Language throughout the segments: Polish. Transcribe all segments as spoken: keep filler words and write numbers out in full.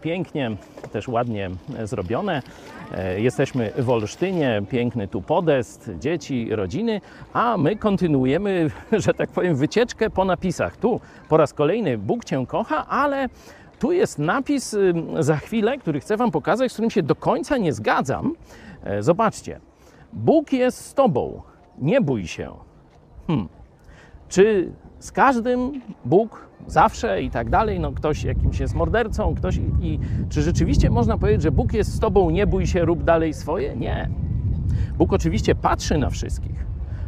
Pięknie, też ładnie zrobione. Jesteśmy w Olsztynie, piękny tu podest, dzieci, rodziny, a my kontynuujemy, że tak powiem, wycieczkę po napisach. Tu po raz kolejny Bóg Cię kocha, ale tu jest napis za chwilę, który chcę Wam pokazać, z którym się do końca nie zgadzam. Zobaczcie. Bóg jest z Tobą, nie bój się. Hmm. Czy z każdym Bóg zawsze i tak dalej, no ktoś jakimś jest mordercą, ktoś i, i czy rzeczywiście można powiedzieć, że Bóg jest z tobą, nie bój się, rób dalej swoje? Nie. Bóg oczywiście patrzy na wszystkich.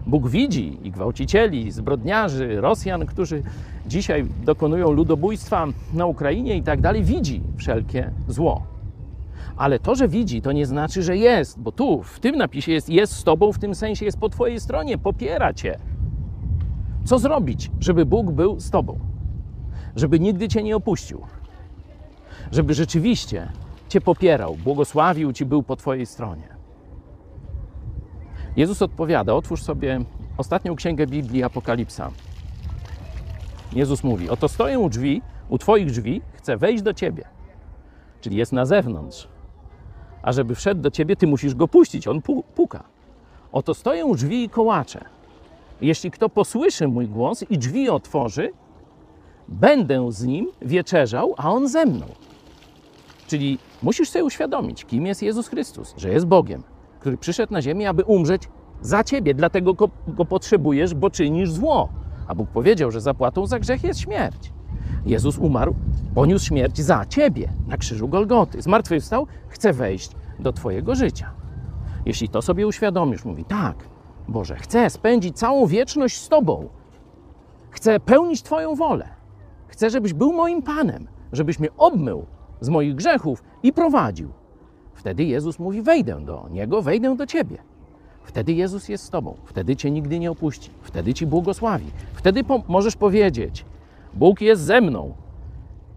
Bóg widzi i gwałcicieli, i zbrodniarzy, Rosjan, którzy dzisiaj dokonują ludobójstwa na Ukrainie i tak dalej, widzi wszelkie zło. Ale to, że widzi, to nie znaczy, że jest, bo tu w tym napisie jest, jest z tobą, w tym sensie jest po twojej stronie, popiera cię. Co zrobić, żeby Bóg był z tobą? Żeby nigdy cię nie opuścił. Żeby rzeczywiście cię popierał, błogosławił ci, był po twojej stronie. Jezus odpowiada, otwórz sobie ostatnią księgę Biblii, Apokalipsa. Jezus mówi, oto stoję u drzwi, u twoich drzwi, chcę wejść do ciebie. Czyli jest na zewnątrz. A żeby wszedł do ciebie, ty musisz go puścić, on puka. Oto stoję u drzwi i kołaczę. Jeśli kto posłyszy mój głos i drzwi otworzy, będę z nim wieczerzał, a on ze mną. Czyli musisz sobie uświadomić, kim jest Jezus Chrystus, że jest Bogiem, który przyszedł na ziemię, aby umrzeć za ciebie. Dlatego go, go potrzebujesz, bo czynisz zło. A Bóg powiedział, że zapłatą za grzech jest śmierć. Jezus umarł, poniósł śmierć za ciebie na krzyżu Golgoty. Zmartwychwstał, chce wejść do twojego życia. Jeśli to sobie uświadomisz, mówi tak, Boże, chcę spędzić całą wieczność z Tobą. Chcę pełnić Twoją wolę. Chcę, żebyś był moim Panem, żebyś mnie obmył z moich grzechów i prowadził. Wtedy Jezus mówi, wejdę do Niego, wejdę do Ciebie. Wtedy Jezus jest z Tobą. Wtedy Cię nigdy nie opuści. Wtedy Ci błogosławi. Wtedy po- możesz powiedzieć, Bóg jest ze mną.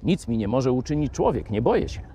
Nic mi nie może uczynić człowiek, nie boję się.